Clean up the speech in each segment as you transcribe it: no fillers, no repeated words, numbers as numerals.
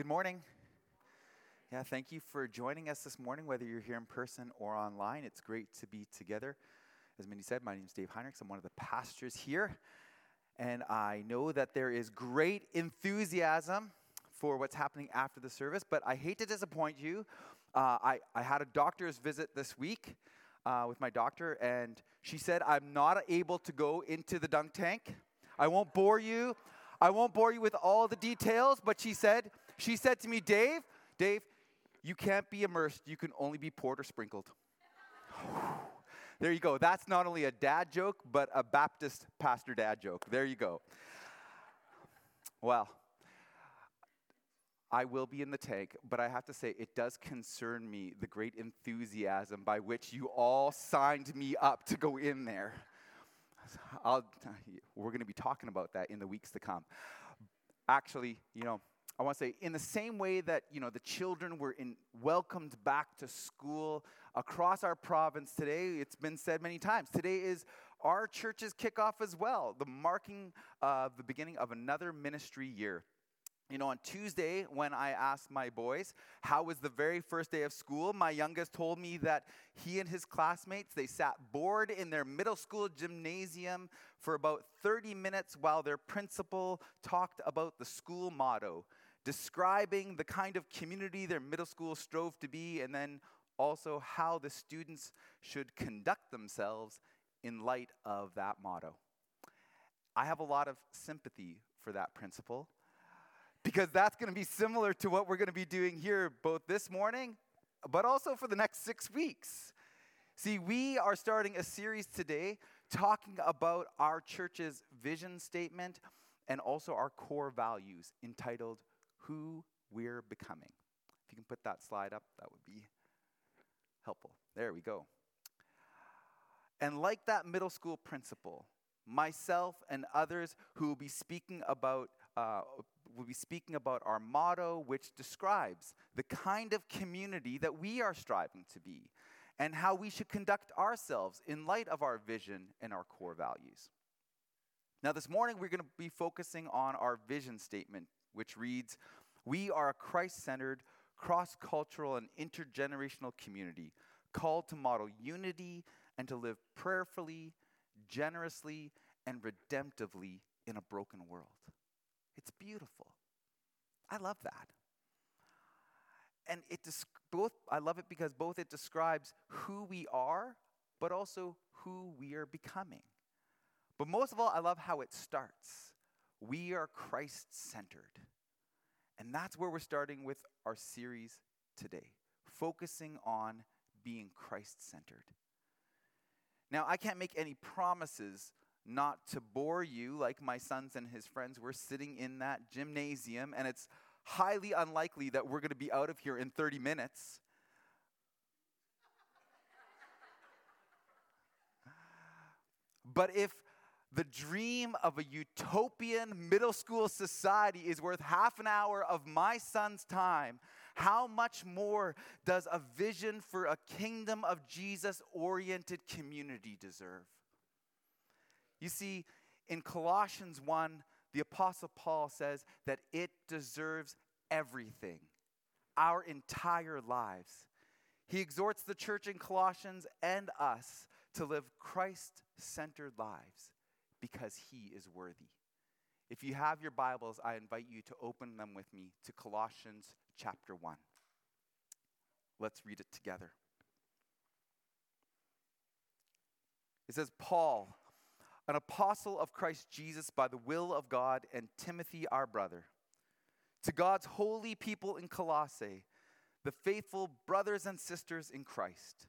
Good morning. Yeah, thank you for joining us this morning, whether you're here in person or online. It's great to be together. As Mindy said, my name is Dave Heinrichs. I'm one of the pastors here, and I know that there is great enthusiasm for what's happening after the service, but I hate to disappoint you. I had a doctor's visit this week with my doctor, and she said I'm not able to go into the dunk tank. I won't bore you. I won't bore you with all the details, but she said to me, Dave, you can't be immersed. You can only be poured or sprinkled. There you go. That's not only a dad joke, but a Baptist pastor dad joke. There you go. Well, I will be in the tank, but I have to say it does concern me, the great enthusiasm by which you all signed me up to go in there. We're going to be talking about that in the weeks to come. Actually, I want to say, in the same way that, the children were welcomed back to school across our province today, it's been said many times, today is our church's kickoff as well, the marking of the beginning of another ministry year. On Tuesday, when I asked my boys, how was the very first day of school, my youngest told me that he and his classmates, they sat bored in their middle school gymnasium for about 30 minutes while their principal talked about the school motto, describing the kind of community their middle school strove to be, and then also how the students should conduct themselves in light of that motto. I have a lot of sympathy for that principal, because that's going to be similar to what we're going to be doing here both this morning, but also for the next 6 weeks. See, we are starting a series today talking about our church's vision statement and also our core values entitled, Who We're Becoming. If you can put that slide up, that would be helpful. There we go. And like that middle school principal, myself and others who will be speaking about our motto, which describes the kind of community that we are striving to be and how we should conduct ourselves in light of our vision and our core values. Now, this morning, we're going to be focusing on our vision statement, which reads, we are a Christ-centered, cross-cultural, and intergenerational community called to model unity and to live prayerfully, generously, and redemptively in a broken world. It's beautiful. I love that. And I love it because both it describes who we are, but also who we are becoming. But most of all, I love how it starts. We are Christ-centered. And that's where we're starting with our series today, focusing on being Christ-centered. Now, I can't make any promises not to bore you, like my sons and his friends were sitting in that gymnasium, and it's highly unlikely that we're going to be out of here in 30 minutes. But if the dream of a utopian middle school society is worth half an hour of my son's time, how much more does a vision for a kingdom of Jesus-oriented community deserve? You see, in Colossians 1, the Apostle Paul says that it deserves everything, our entire lives. He exhorts the church in Colossians and us to live Christ-centered lives because he is worthy. If you have your Bibles, I invite you to open them with me to Colossians chapter 1. Let's read it together. It says, Paul, an apostle of Christ Jesus by the will of God, and Timothy our brother, to God's holy people in Colossae, the faithful brothers and sisters in Christ,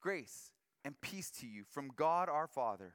grace and peace to you from God our Father.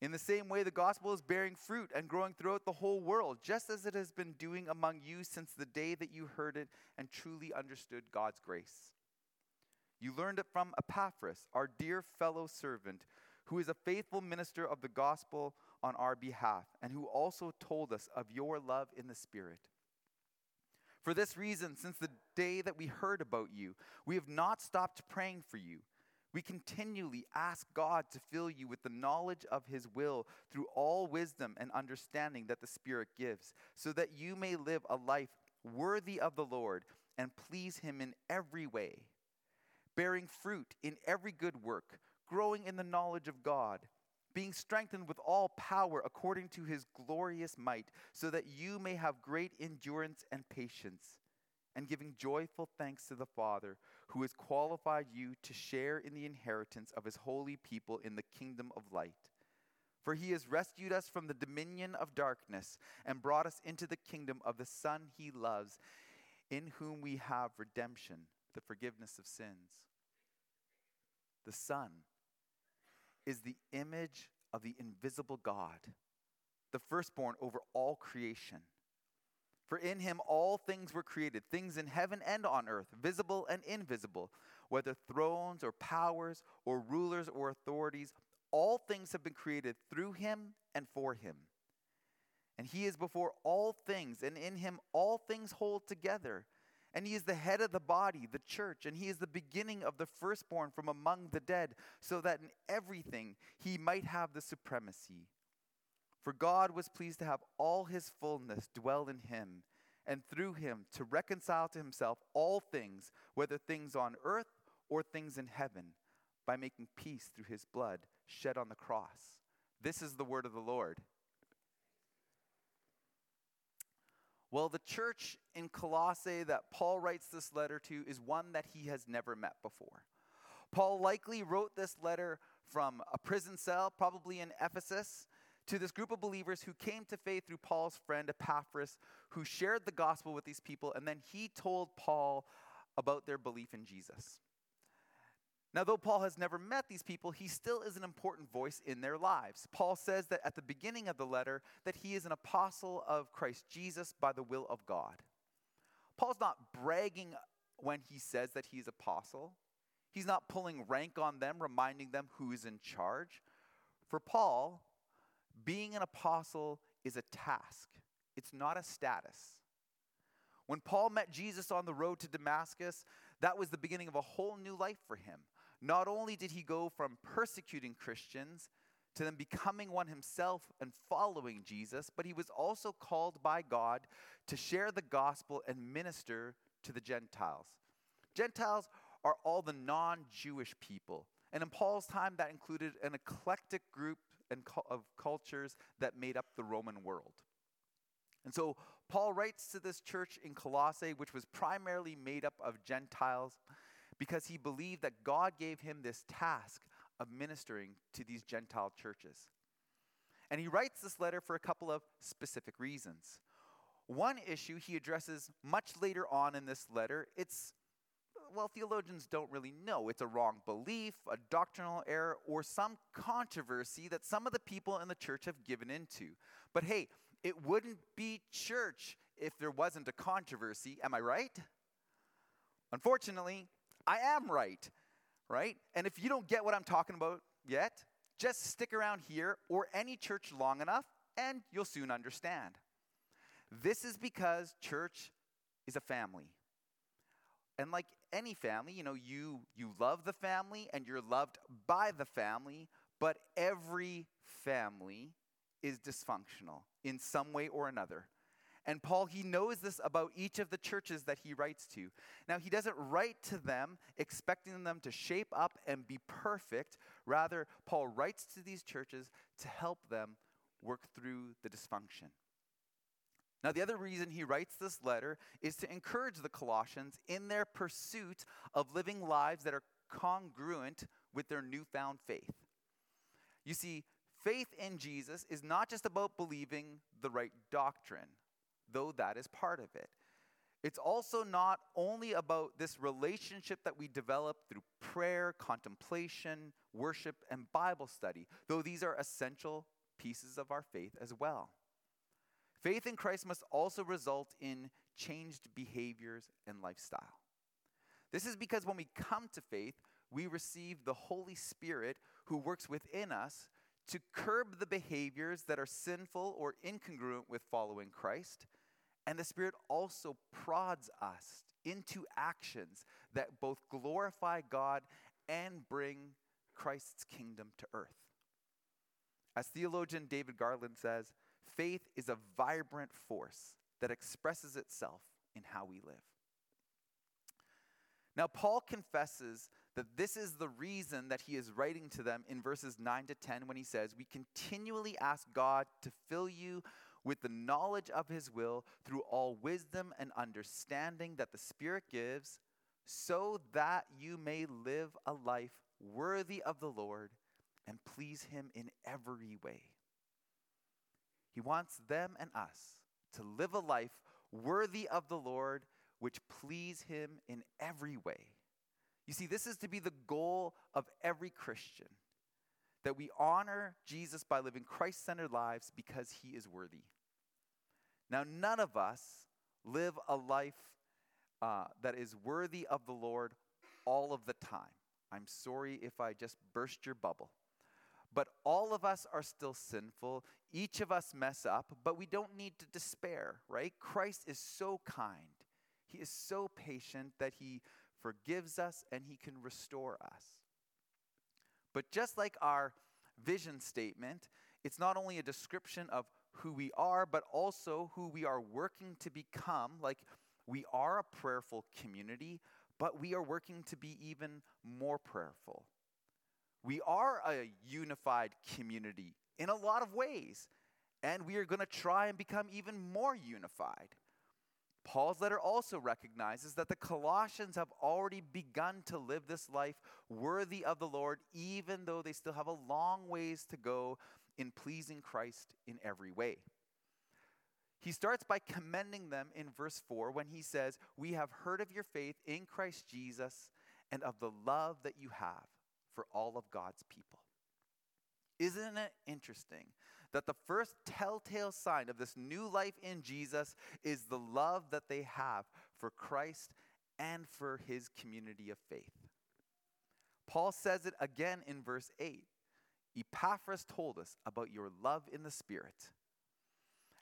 In the same way, the gospel is bearing fruit and growing throughout the whole world, just as it has been doing among you since the day that you heard it and truly understood God's grace. You learned it from Epaphras, our dear fellow servant, who is a faithful minister of the gospel on our behalf, and who also told us of your love in the Spirit. For this reason, since the day that we heard about you, we have not stopped praying for you. We continually ask God to fill you with the knowledge of his will through all wisdom and understanding that the Spirit gives, so that you may live a life worthy of the Lord and please him in every way, bearing fruit in every good work, growing in the knowledge of God, being strengthened with all power according to his glorious might, so that you may have great endurance and patience, and giving joyful thanks to the Father, who has qualified you to share in the inheritance of his holy people in the kingdom of light. For he has rescued us from the dominion of darkness and brought us into the kingdom of the Son he loves, in whom we have redemption, the forgiveness of sins. The Son is the image of the invisible God, the firstborn over all creation. For in him all things were created, things in heaven and on earth, visible and invisible, whether thrones or powers or rulers or authorities, all things have been created through him and for him. And he is before all things, and in him all things hold together. And he is the head of the body, the church, and he is the beginning of the firstborn from among the dead, so that in everything he might have the supremacy. For God was pleased to have all his fullness dwell in him, and through him to reconcile to himself all things, whether things on earth or things in heaven, by making peace through his blood shed on the cross. This is the word of the Lord. Well, the church in Colossae that Paul writes this letter to is one that he has never met before. Paul likely wrote this letter from a prison cell, probably in Ephesus, to this group of believers who came to faith through Paul's friend Epaphras, who shared the gospel with these people, and then he told Paul about their belief in Jesus. Now, though Paul has never met these people, he still is an important voice in their lives. Paul says that at the beginning of the letter that he is an apostle of Christ Jesus by the will of God. Paul's not bragging when he says that he's apostle. He's not pulling rank on them, reminding them who is in charge. For Paul, being an apostle is a task. It's not a status. When Paul met Jesus on the road to Damascus, that was the beginning of a whole new life for him. Not only did he go from persecuting Christians to then becoming one himself and following Jesus, but he was also called by God to share the gospel and minister to the Gentiles. Gentiles are all the non-Jewish people. And in Paul's time, that included an eclectic group of cultures that made up the Roman world. And so Paul writes to this church in Colossae, which was primarily made up of Gentiles, because he believed that God gave him this task of ministering to these Gentile churches. And he writes this letter for a couple of specific reasons. One issue he addresses much later on in this letter. It's, well, theologians don't really know. It's a wrong belief, a doctrinal error, or some controversy that some of the people in the church have given into. But hey, it wouldn't be church if there wasn't a controversy. Am I right? Unfortunately, I am right? And if you don't get what I'm talking about yet, just stick around here or any church long enough, and you'll soon understand. This is because church is a family. And like any family, you love the family, and you're loved by the family, but every family is dysfunctional in some way or another. And Paul, he knows this about each of the churches that he writes to. Now, he doesn't write to them expecting them to shape up and be perfect. Rather, Paul writes to these churches to help them work through the dysfunction. Now, the other reason he writes this letter is to encourage the Colossians in their pursuit of living lives that are congruent with their newfound faith. You see, faith in Jesus is not just about believing the right doctrine, though that is part of it. It's also not only about this relationship that we develop through prayer, contemplation, worship, and Bible study, though these are essential pieces of our faith as well. Faith in Christ must also result in changed behaviors and lifestyle. This is because when we come to faith, we receive the Holy Spirit who works within us to curb the behaviors that are sinful or incongruent with following Christ. And the Spirit also prods us into actions that both glorify God and bring Christ's kingdom to earth. As theologian David Garland says, faith is a vibrant force that expresses itself in how we live. Now, Paul confesses that this is the reason that he is writing to them in verses 9 to 10 when he says, we continually ask God to fill you with the knowledge of his will through all wisdom and understanding that the Spirit gives, so that you may live a life worthy of the Lord and please him in every way. He wants them and us to live a life worthy of the Lord, which please him in every way. You see, this is to be the goal of every Christian, that we honor Jesus by living Christ-centered lives because he is worthy. Now, none of us live a life that is worthy of the Lord all of the time. I'm sorry if I just burst your bubble. But all of us are still sinful. Each of us mess up, but we don't need to despair, right? Christ is so kind. He is so patient that he forgives us and he can restore us. But just like our vision statement, it's not only a description of who we are, but also who we are working to become. Like, we are a prayerful community, but we are working to be even more prayerful. We are a unified community in a lot of ways, and we are going to try and become even more unified. Paul's letter also recognizes that the Colossians have already begun to live this life worthy of the Lord, even though they still have a long ways to go in pleasing Christ in every way. He starts by commending them in verse 4 when he says, we have heard of your faith in Christ Jesus and of the love that you have for all of God's people. Isn't it interesting that the first telltale sign of this new life in Jesus is the love that they have for Christ and for his community of faith? Paul says it again in verse 8. Epaphras told us about your love in the Spirit.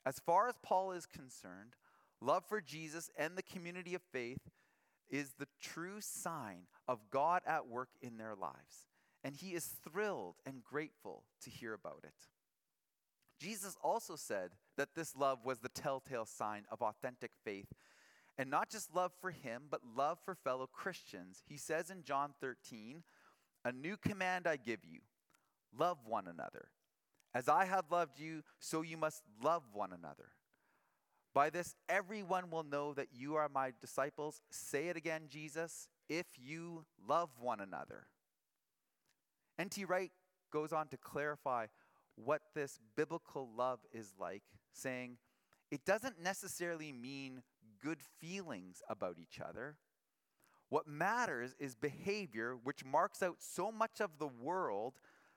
As far as Paul is concerned, love for Jesus and the community of faith is the true sign of God at work in their lives. And he is thrilled and grateful to hear about it. Jesus also said that this love was the telltale sign of authentic faith. And not just love for him, but love for fellow Christians. He says in John 13, a new command I give you, love one another. As I have loved you, so you must love one another. By this, everyone will know that you are my disciples. Say it again, Jesus, if you love one another. N.T. Wright goes on to clarify what this biblical love is like, saying, it doesn't necessarily mean good feelings about each other. What matters is behavior, which marks out so much of the world,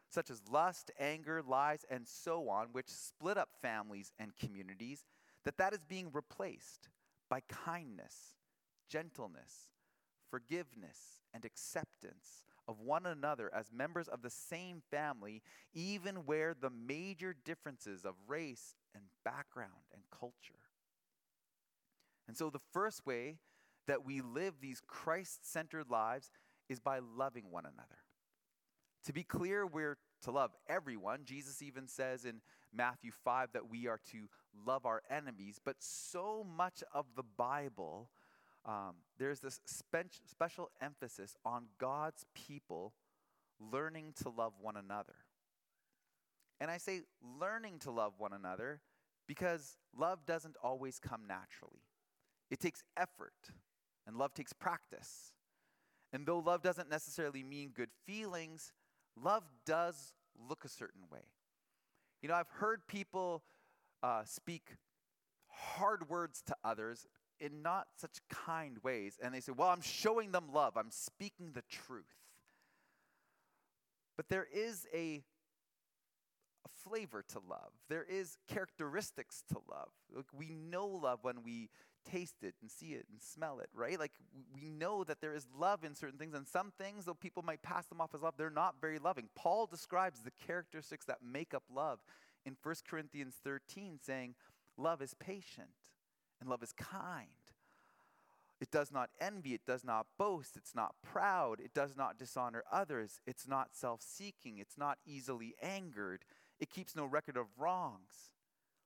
such as lust, anger, lies, and so on, which split up families and communities, that is being replaced by kindness, gentleness, forgiveness, and acceptance of one another as members of the same family, even where the major differences of race and background and culture. And so the first way that we live these Christ-centered lives is by loving one another. To be clear, we're to love everyone. Jesus even says in Matthew 5 that we are to love our enemies, but so much of the Bible there's this special emphasis on God's people learning to love one another. And I say learning to love one another because love doesn't always come naturally. It takes effort, and love takes practice. And though love doesn't necessarily mean good feelings, love does look a certain way. You know, I've heard people speak hard words to others in not such kind ways. And they say, well, I'm showing them love. I'm speaking the truth. But there is a flavor to love. There is characteristics to love. Like, we know love when we taste it and see it and smell it, right? Like, we know that there is love in certain things, and some things, though people might pass them off as love, they're not very loving. Paul describes the characteristics that make up love in 1 Corinthians 13, saying, love is patient and love is kind. It does not envy, it does not boast, it's not proud, it does not dishonor others, it's not self-seeking, it's not easily angered, it keeps no record of wrongs.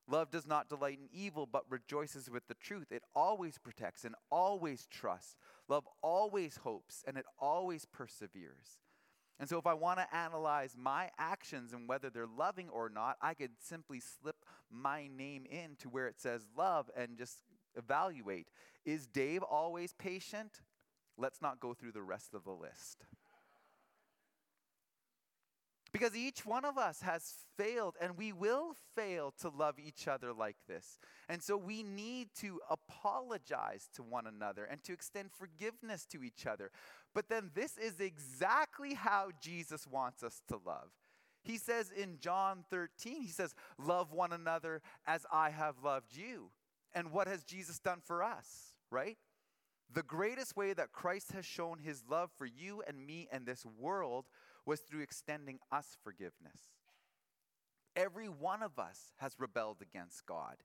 Love does not delight in evil, but rejoices with the truth. It always protects and always trusts. Love always hopes, and it always perseveres. And so if I want to analyze my actions and whether they're loving or not, I could simply slip my name in to where it says love and just evaluate. Is Dave always patient? Let's not go through the rest of the list. Because each one of us has failed, and we will fail to love each other like this. And so we need to apologize to one another and to extend forgiveness to each other. But then this is exactly how Jesus wants us to love. He says in John 13, he says, love one another as I have loved you. And what has Jesus done for us, right? The greatest way that Christ has shown his love for you and me and this world was through extending us forgiveness. Every one of us has rebelled against God.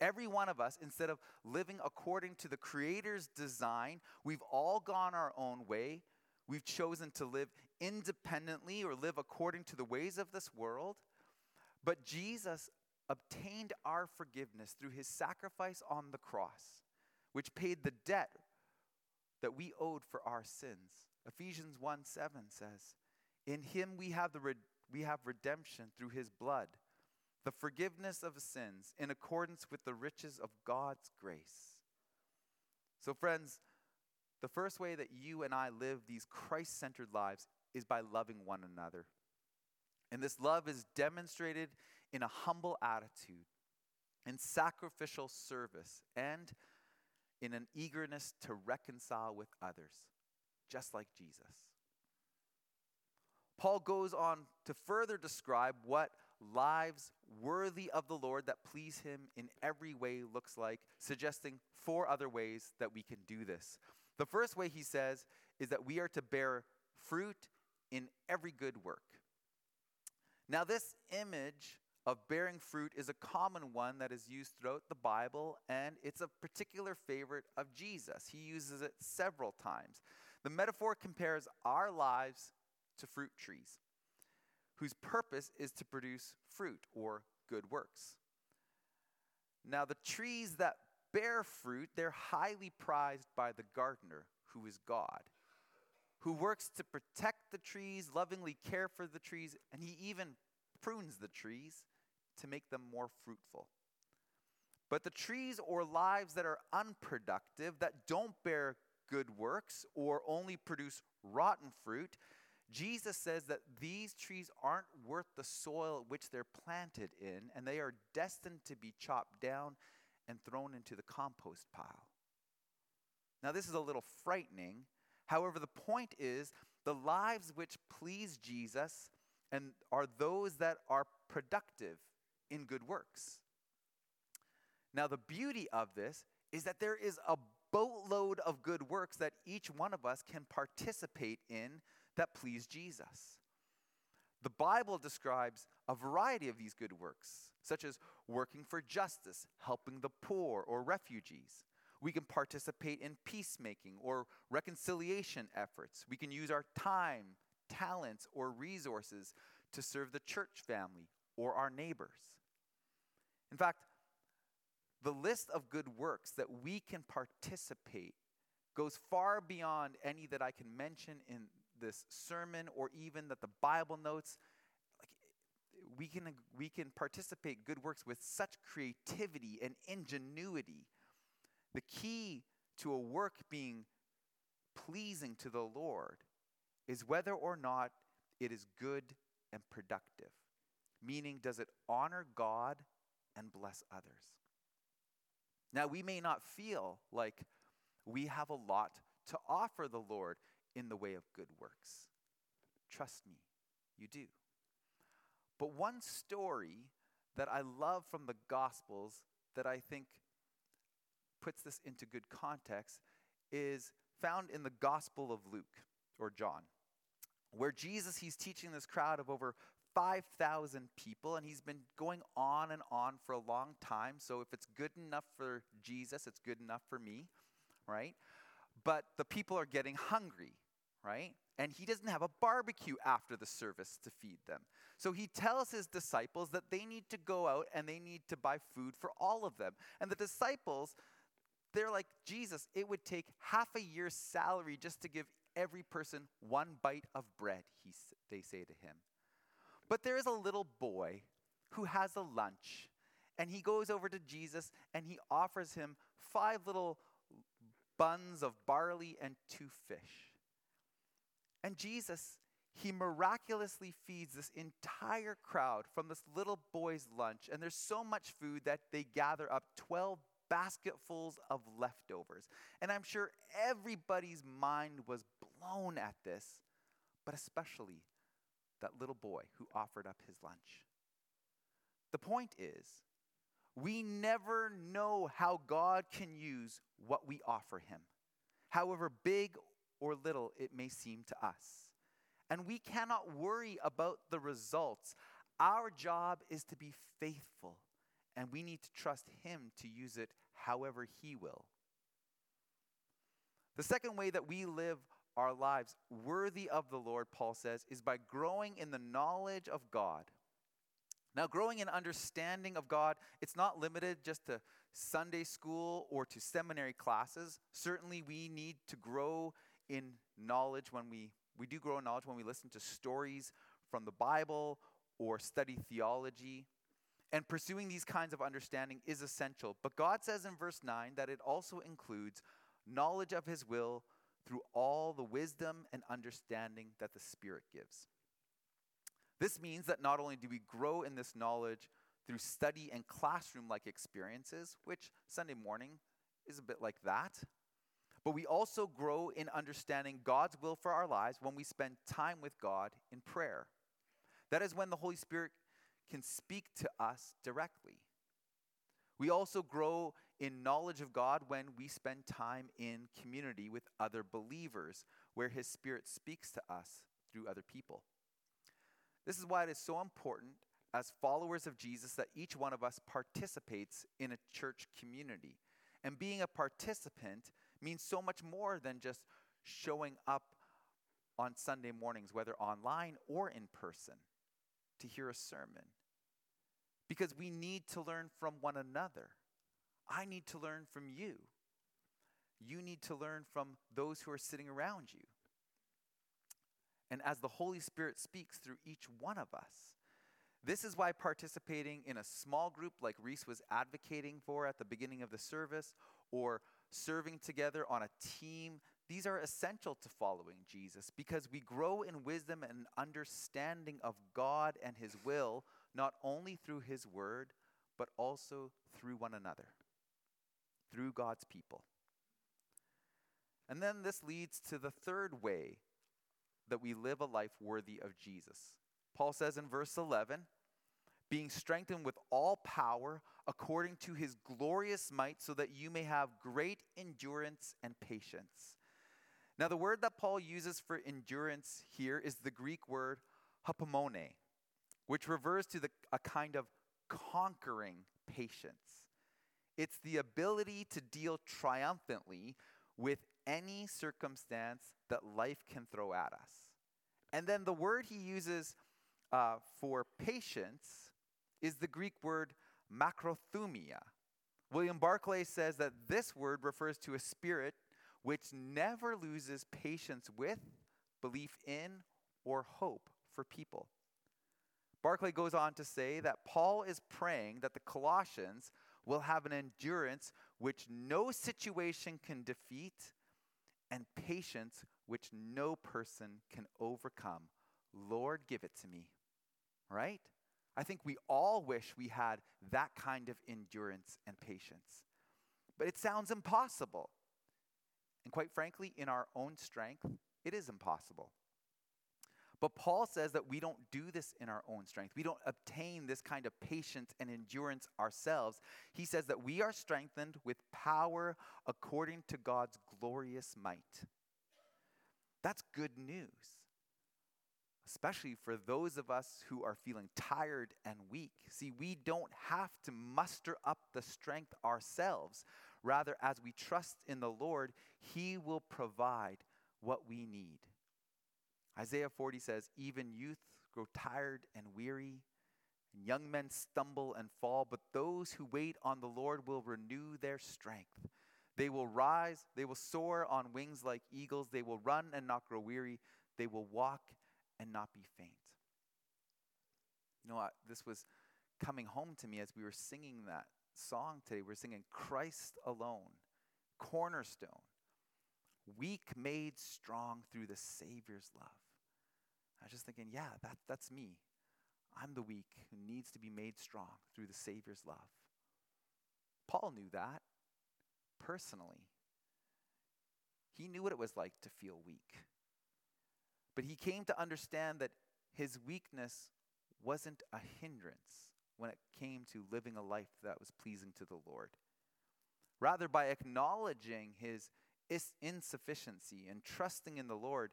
Every one of us, instead of living according to the Creator's design, we've all gone our own way. We've chosen to live independently or live according to the ways of this world. But Jesus obtained our forgiveness through his sacrifice on the cross, which paid the debt that we owed for our sins. Ephesians 1:7 says, in him we have redemption through his blood, the forgiveness of sins in accordance with the riches of God's grace. So friends, the first way that you and I live these Christ-centered lives is by loving one another. And this love is demonstrated in a humble attitude, in sacrificial service, and in an eagerness to reconcile with others, just like Jesus. Paul goes on to further describe what lives worthy of the Lord that please him in every way looks like, suggesting four other ways that we can do this. The first way, he says, is that we are to bear fruit in every good work. Now, this image of bearing fruit is a common one that is used throughout the Bible, and it's a particular favorite of Jesus. He uses it several times. The metaphor compares our lives to fruit trees, whose purpose is to produce fruit or good works. Now, the trees that bear fruit, they're highly prized by the gardener, who is God, who works to protect the trees, lovingly care for the trees, and he even prunes the trees to make them more fruitful. But the trees or lives that are unproductive, that don't bear good works or only produce rotten fruit, Jesus says that these trees aren't worth the soil which they're planted in, and they are destined to be chopped down and thrown into the compost pile. Now, this is a little frightening. However, the point is, the lives which please Jesus and are those that are productive in good works. Now, the beauty of this is that there is a boatload of good works that each one of us can participate in that please Jesus. The Bible describes a variety of these good works, such as working for justice, helping the poor or refugees. We can participate in peacemaking or reconciliation efforts. We can use our time, talents, or resources to serve the church family or our neighbors. In fact, the list of good works that we can participate goes far beyond any that I can mention in this sermon or even that the Bible notes. We can participate in good works with such creativity and ingenuity. The key to a work being pleasing to the Lord is whether or not it is good and productive, meaning does it honor God and bless others. Now, we may not feel like we have a lot to offer the Lord in the way of good works. Trust me, you do. But one story that I love from the Gospels that I think puts this into good context is found in the Gospel of Luke or John, where Jesus, he's teaching this crowd of over 5,000 people, and he's been going on and on for a long time. So if it's good enough for Jesus, it's good enough for me, right? But the people are getting hungry, right? And he doesn't have a barbecue after the service to feed them. So he tells his disciples that they need to go out and they need to buy food for all of them. And the disciples, they're like, Jesus, it would take half a year's salary just to give every person one bite of bread, they say to him. But there is a little boy who has a lunch, and he goes over to Jesus, and he offers him 5 little buns of barley and 2 fish. And Jesus, he miraculously feeds this entire crowd from this little boy's lunch, and there's so much food that they gather up 12 basketfuls of leftovers. And I'm sure everybody's mind was blown at this, but especially that little boy who offered up his lunch. The point is, we never know how God can use what we offer him, however big or little it may seem to us. And we cannot worry about the results. Our job is to be faithful, and we need to trust him to use it however he will. The second way that we live our lives worthy of the Lord, Paul says, is by growing in the knowledge of God. Now, growing in understanding of God, it's not limited just to Sunday school or to seminary classes. Certainly, we need to grow in knowledge when we do grow in knowledge when we listen to stories from the Bible or study theology. And pursuing these kinds of understanding is essential. But God says in verse 9 that it also includes knowledge of his will, through all the wisdom and understanding that the Spirit gives. This means that not only do we grow in this knowledge through study and classroom-like experiences, which Sunday morning is a bit like that, but we also grow in understanding God's will for our lives when we spend time with God in prayer. That is when the Holy Spirit can speak to us directly. We also grow in knowledge of God when we spend time in community with other believers, where his Spirit speaks to us through other people. This is why it is so important as followers of Jesus that each one of us participates in a church community. And being a participant means so much more than just showing up on Sunday mornings, whether online or in person, to hear a sermon. Because we need to learn from one another. I need to learn from you. You need to learn from those who are sitting around you. And as the Holy Spirit speaks through each one of us, this is why participating in a small group like Reese was advocating for at the beginning of the service, or serving together on a team, these are essential to following Jesus, because we grow in wisdom and understanding of God and his will, not only through his word, but also through one another, through God's people. And then this leads to the third way that we live a life worthy of Jesus. Paul says in verse 11, being strengthened with all power according to his glorious might, so that you may have great endurance and patience. Now, the word that Paul uses for endurance here is the Greek word hupomone, which refers to a kind of conquering patience. It's the ability to deal triumphantly with any circumstance that life can throw at us. And then the word he uses for patience is the Greek word makrothumia. William Barclay says that this word refers to a spirit which never loses patience with, belief in, or hope for people. Barclay goes on to say that Paul is praying that the Colossians will have an endurance which no situation can defeat, and patience which no person can overcome. Lord, give it to me, right? I think we all wish we had that kind of endurance and patience. But it sounds impossible. And quite frankly, in our own strength, it is impossible. But Paul says that we don't do this in our own strength. We don't obtain this kind of patience and endurance ourselves. He says that we are strengthened with power according to God's glorious might. That's good news, especially for those of us who are feeling tired and weak. See, we don't have to muster up the strength ourselves. Rather, as we trust in the Lord, he will provide what we need. Isaiah 40 says, even youth grow tired and weary, and young men stumble and fall, but those who wait on the Lord will renew their strength. They will rise, they will soar on wings like eagles, they will run and not grow weary, they will walk and not be faint. You know, this was coming home to me as we were singing that song today. We're singing Christ alone, cornerstone, weak made strong through the Savior's love. I was just thinking, yeah, that's me. I'm the weak who needs to be made strong through the Savior's love. Paul knew that personally. He knew what it was like to feel weak. But he came to understand that his weakness wasn't a hindrance when it came to living a life that was pleasing to the Lord. Rather, by acknowledging his insufficiency and trusting in the Lord,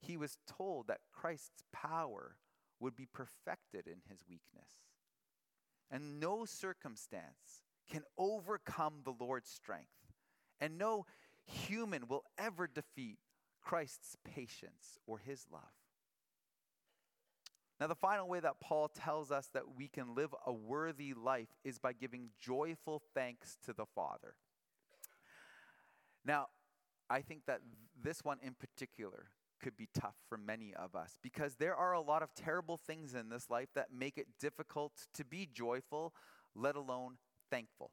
he was told that Christ's power would be perfected in his weakness. And no circumstance can overcome the Lord's strength, and no human will ever defeat Christ's patience or his love. Now, the final way that Paul tells us that we can live a worthy life is by giving joyful thanks to the Father. Now, I think that this one in particular could be tough for many of us, because there are a lot of terrible things in this life that make it difficult to be joyful, let alone thankful.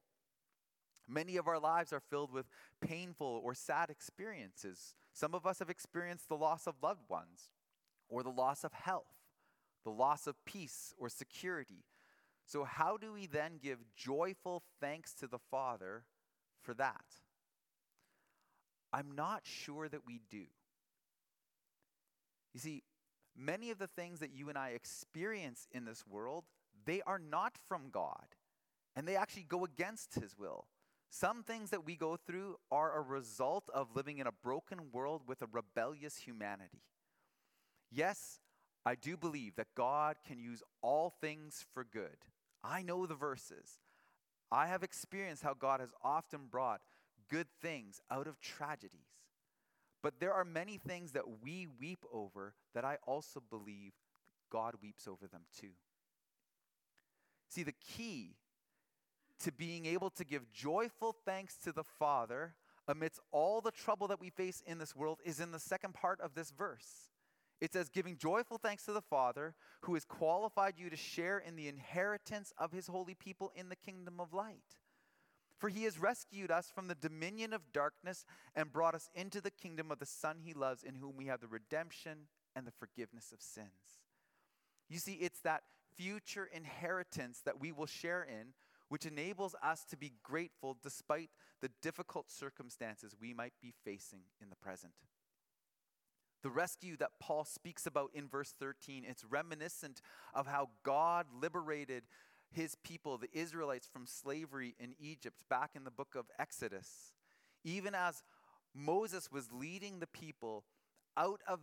Many of our lives are filled with painful or sad experiences. Some of us have experienced the loss of loved ones, or the loss of health, the loss of peace or security. So how do we then give joyful thanks to the Father for that? I'm not sure that we do. You see, many of the things that you and I experience in this world, they are not from God, and they actually go against his will. Some things that we go through are a result of living in a broken world with a rebellious humanity. Yes, I do believe that God can use all things for good. I know the verses. I have experienced how God has often brought good things out of tragedies. But there are many things that we weep over that I also believe God weeps over them too. See, the key to being able to give joyful thanks to the Father amidst all the trouble that we face in this world is in the second part of this verse. It says, giving joyful thanks to the Father who has qualified you to share in the inheritance of his holy people in the kingdom of light. For he has rescued us from the dominion of darkness and brought us into the kingdom of the Son he loves, in whom we have the redemption and the forgiveness of sins. You see, it's that future inheritance that we will share in, which enables us to be grateful despite the difficult circumstances we might be facing in the present. The rescue that Paul speaks about in verse 13, it's reminiscent of how God liberated his people, the Israelites, from slavery in Egypt back in the book of Exodus. Even as Moses was leading the people out of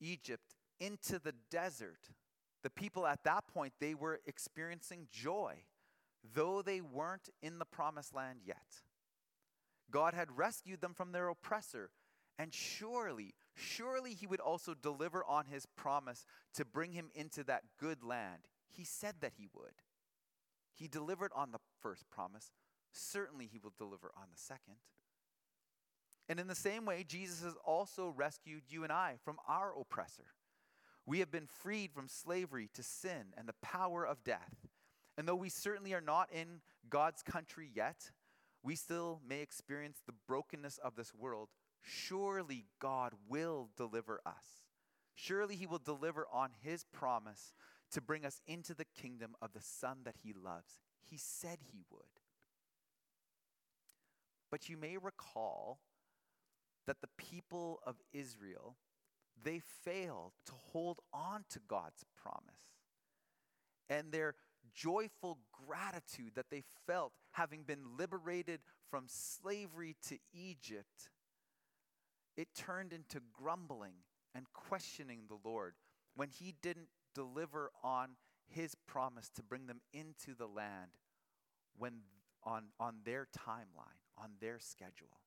Egypt into the desert, the people at that point, they were experiencing joy, though they weren't in the promised land yet. God had rescued them from their oppressor, and surely he would also deliver on his promise to bring him into that good land. He said that he would. He delivered on the first promise. Certainly he will deliver on the second. And in the same way, Jesus has also rescued you and I from our oppressor. We have been freed from slavery to sin and the power of death. And though we certainly are not in God's country yet, we still may experience the brokenness of this world. Surely God will deliver us. Surely he will deliver on his promise to bring us into the kingdom of the Son that he loves. He said he would. But you may recall that the people of Israel they fail to hold on to God's promise. And their joyful gratitude that they felt having been liberated from slavery to Egypt, it turned into grumbling and questioning the Lord when he didn't deliver on his promise to bring them into the land when on their timeline, on their schedule.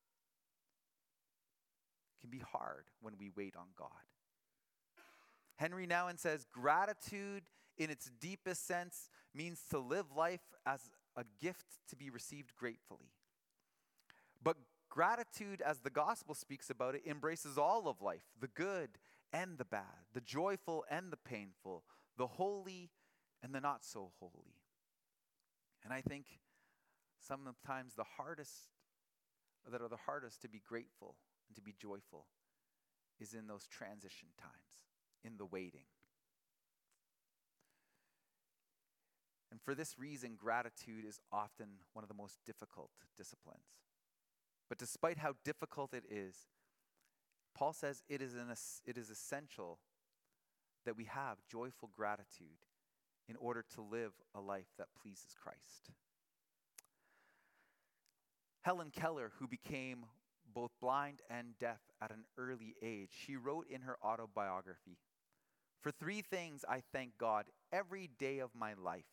It can be hard when we wait on God. Henry Nouwen says, gratitude in its deepest sense means to live life as a gift to be received gratefully. But gratitude, as the gospel speaks about it, embraces all of life, the good and the bad, the joyful and the painful, the holy and the not so holy. And I think sometimes the hardest to be grateful and to be joyful is in those transition times, in the waiting. And for this reason, gratitude is often one of the most difficult disciplines. But despite how difficult it is, Paul says it is essential that we have joyful gratitude in order to live a life that pleases Christ. Helen Keller, who became both blind and deaf at an early age, she wrote in her autobiography, "For three things I thank God every day of my life.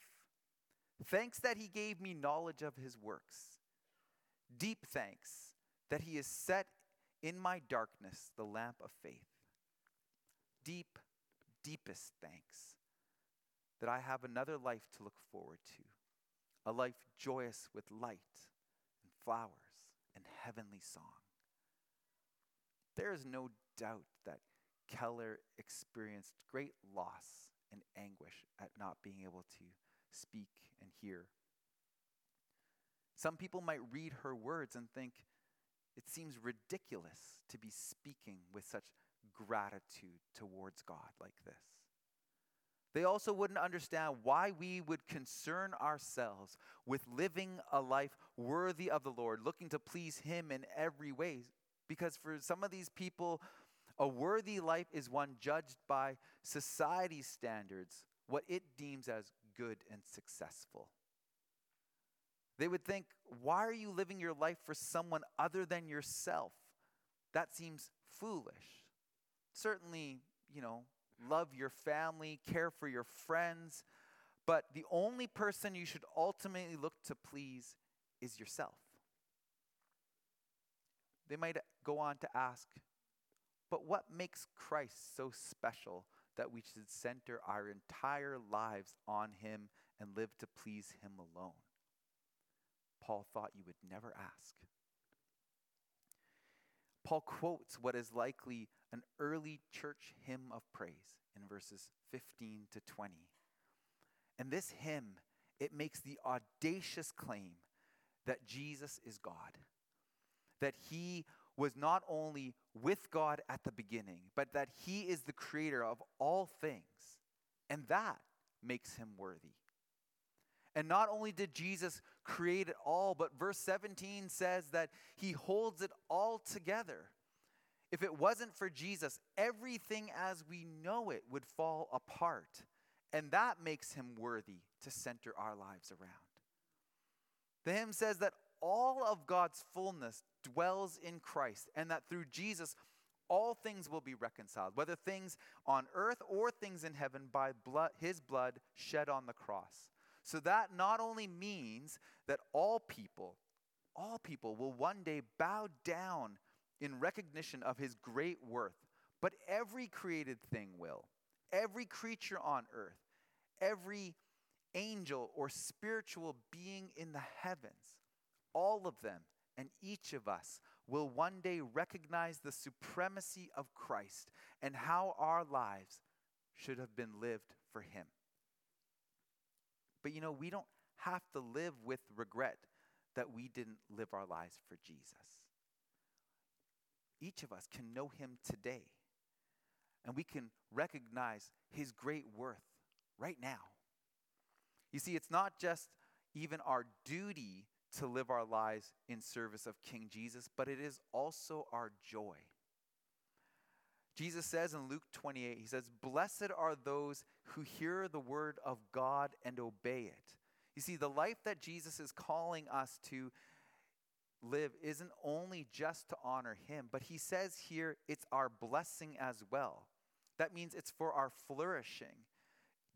Thanks that he gave me knowledge of his works. Deep thanks that he has set in my darkness the lamp of faith. Deep, deepest thanks that I have another life to look forward to, a life joyous with light and flowers and heavenly song." There is no doubt that Keller experienced great loss and anguish at not being able to speak and hear. Some people might read her words and think, it seems ridiculous to be speaking with such gratitude towards God like this. They also wouldn't understand why we would concern ourselves with living a life worthy of the Lord, looking to please him in every way. Because for some of these people, a worthy life is one judged by society's standards, what it deems as good and successful. They would think, why are you living your life for someone other than yourself? That seems foolish. Certainly, love your family, care for your friends, but the only person you should ultimately look to please is yourself. They might go on to ask, but what makes Christ so special that we should center our entire lives on him and live to please him alone? Paul thought you would never ask. Paul quotes what is likely an early church hymn of praise in verses 15 to 20. And this hymn, it makes the audacious claim that Jesus is God, that he was not only with God at the beginning, but that he is the creator of all things, and that makes him worthy. And not only did Jesus create it all, but verse 17 says that he holds it all together. If it wasn't for Jesus, everything as we know it would fall apart. And that makes him worthy to center our lives around. The hymn says that all of God's fullness dwells in Christ, and that through Jesus, all things will be reconciled, whether things on earth or things in heaven, by his blood shed on the cross. So that not only means that all people will one day bow down in recognition of his great worth, but every created thing will. Every creature on earth, every angel or spiritual being in the heavens, all of them and each of us will one day recognize the supremacy of Christ and how our lives should have been lived for him. But we don't have to live with regret that we didn't live our lives for Jesus. Each of us can know him today, and we can recognize his great worth right now. You see, it's not just even our duty to live our lives in service of King Jesus, but it is also our joy. Jesus says in Luke 28, he says, "Blessed are those who hear the word of God and obey it." You see, the life that Jesus is calling us to live isn't only just to honor him, but he says here it's our blessing as well. That means it's for our flourishing.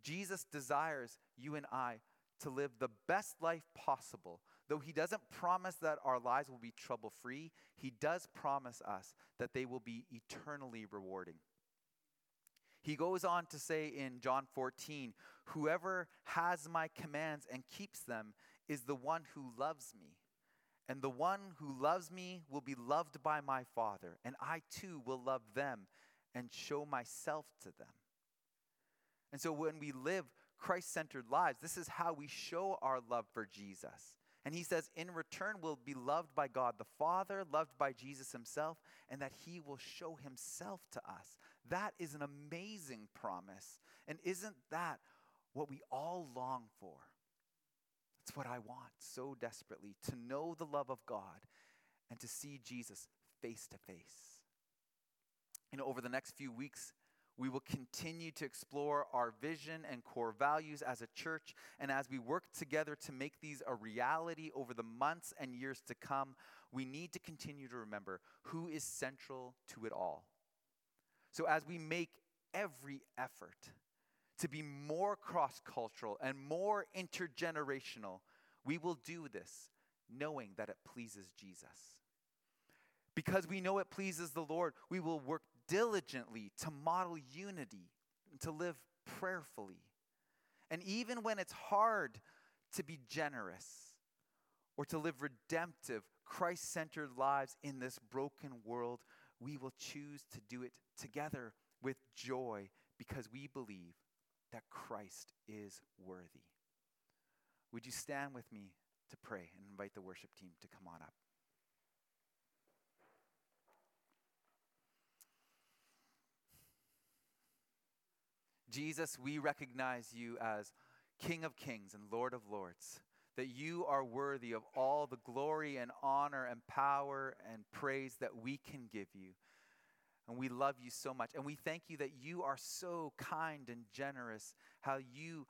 Jesus desires you and I to live the best life possible. Though he doesn't promise that our lives will be trouble-free, he does promise us that they will be eternally rewarding. He goes on to say in John 14, "Whoever has my commands and keeps them is the one who loves me. And the one who loves me will be loved by my Father, and I too will love them and show myself to them." And so when we live Christ-centered lives, this is how we show our love for Jesus. And he says, in return, we'll be loved by God the Father, loved by Jesus himself, and that he will show himself to us. That is an amazing promise. And isn't that what we all long for? That's what I want so desperately, to know the love of God and to see Jesus face to face. You know, over the next few weeks, we will continue to explore our vision and core values as a church. And as we work together to make these a reality over the months and years to come, we need to continue to remember who is central to it all. So as we make every effort to be more cross-cultural and more intergenerational, we will do this knowing that it pleases Jesus. Because we know it pleases the Lord, we will work diligently to model unity, to live prayerfully. And even when it's hard to be generous or to live redemptive, Christ-centered lives in this broken world, we will choose to do it together with joy because we believe that Christ is worthy. Would you stand with me to pray and invite the worship team to come on up? Jesus, we recognize you as King of Kings and Lord of Lords, that you are worthy of all the glory and honor and power and praise that we can give you. And we love you so much. And we thank you that you are so kind and generous, how you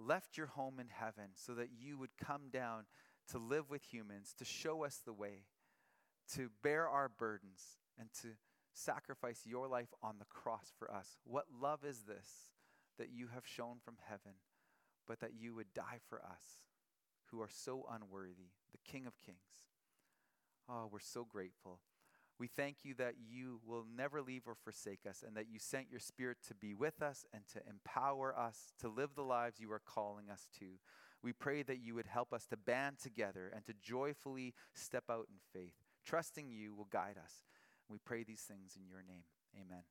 left your home in heaven so that you would come down to live with humans, to show us the way, to bear our burdens, and to sacrifice your life on the cross for us. What love is this that you have shown from heaven, but that you would die for us who are so unworthy, the King of Kings. Oh, we're so grateful. We thank you that you will never leave or forsake us, and that you sent your Spirit to be with us and to empower us to live the lives you are calling us to. We pray that you would help us to band together and to joyfully step out in faith. Trusting you will guide us. We pray these things in your name. Amen.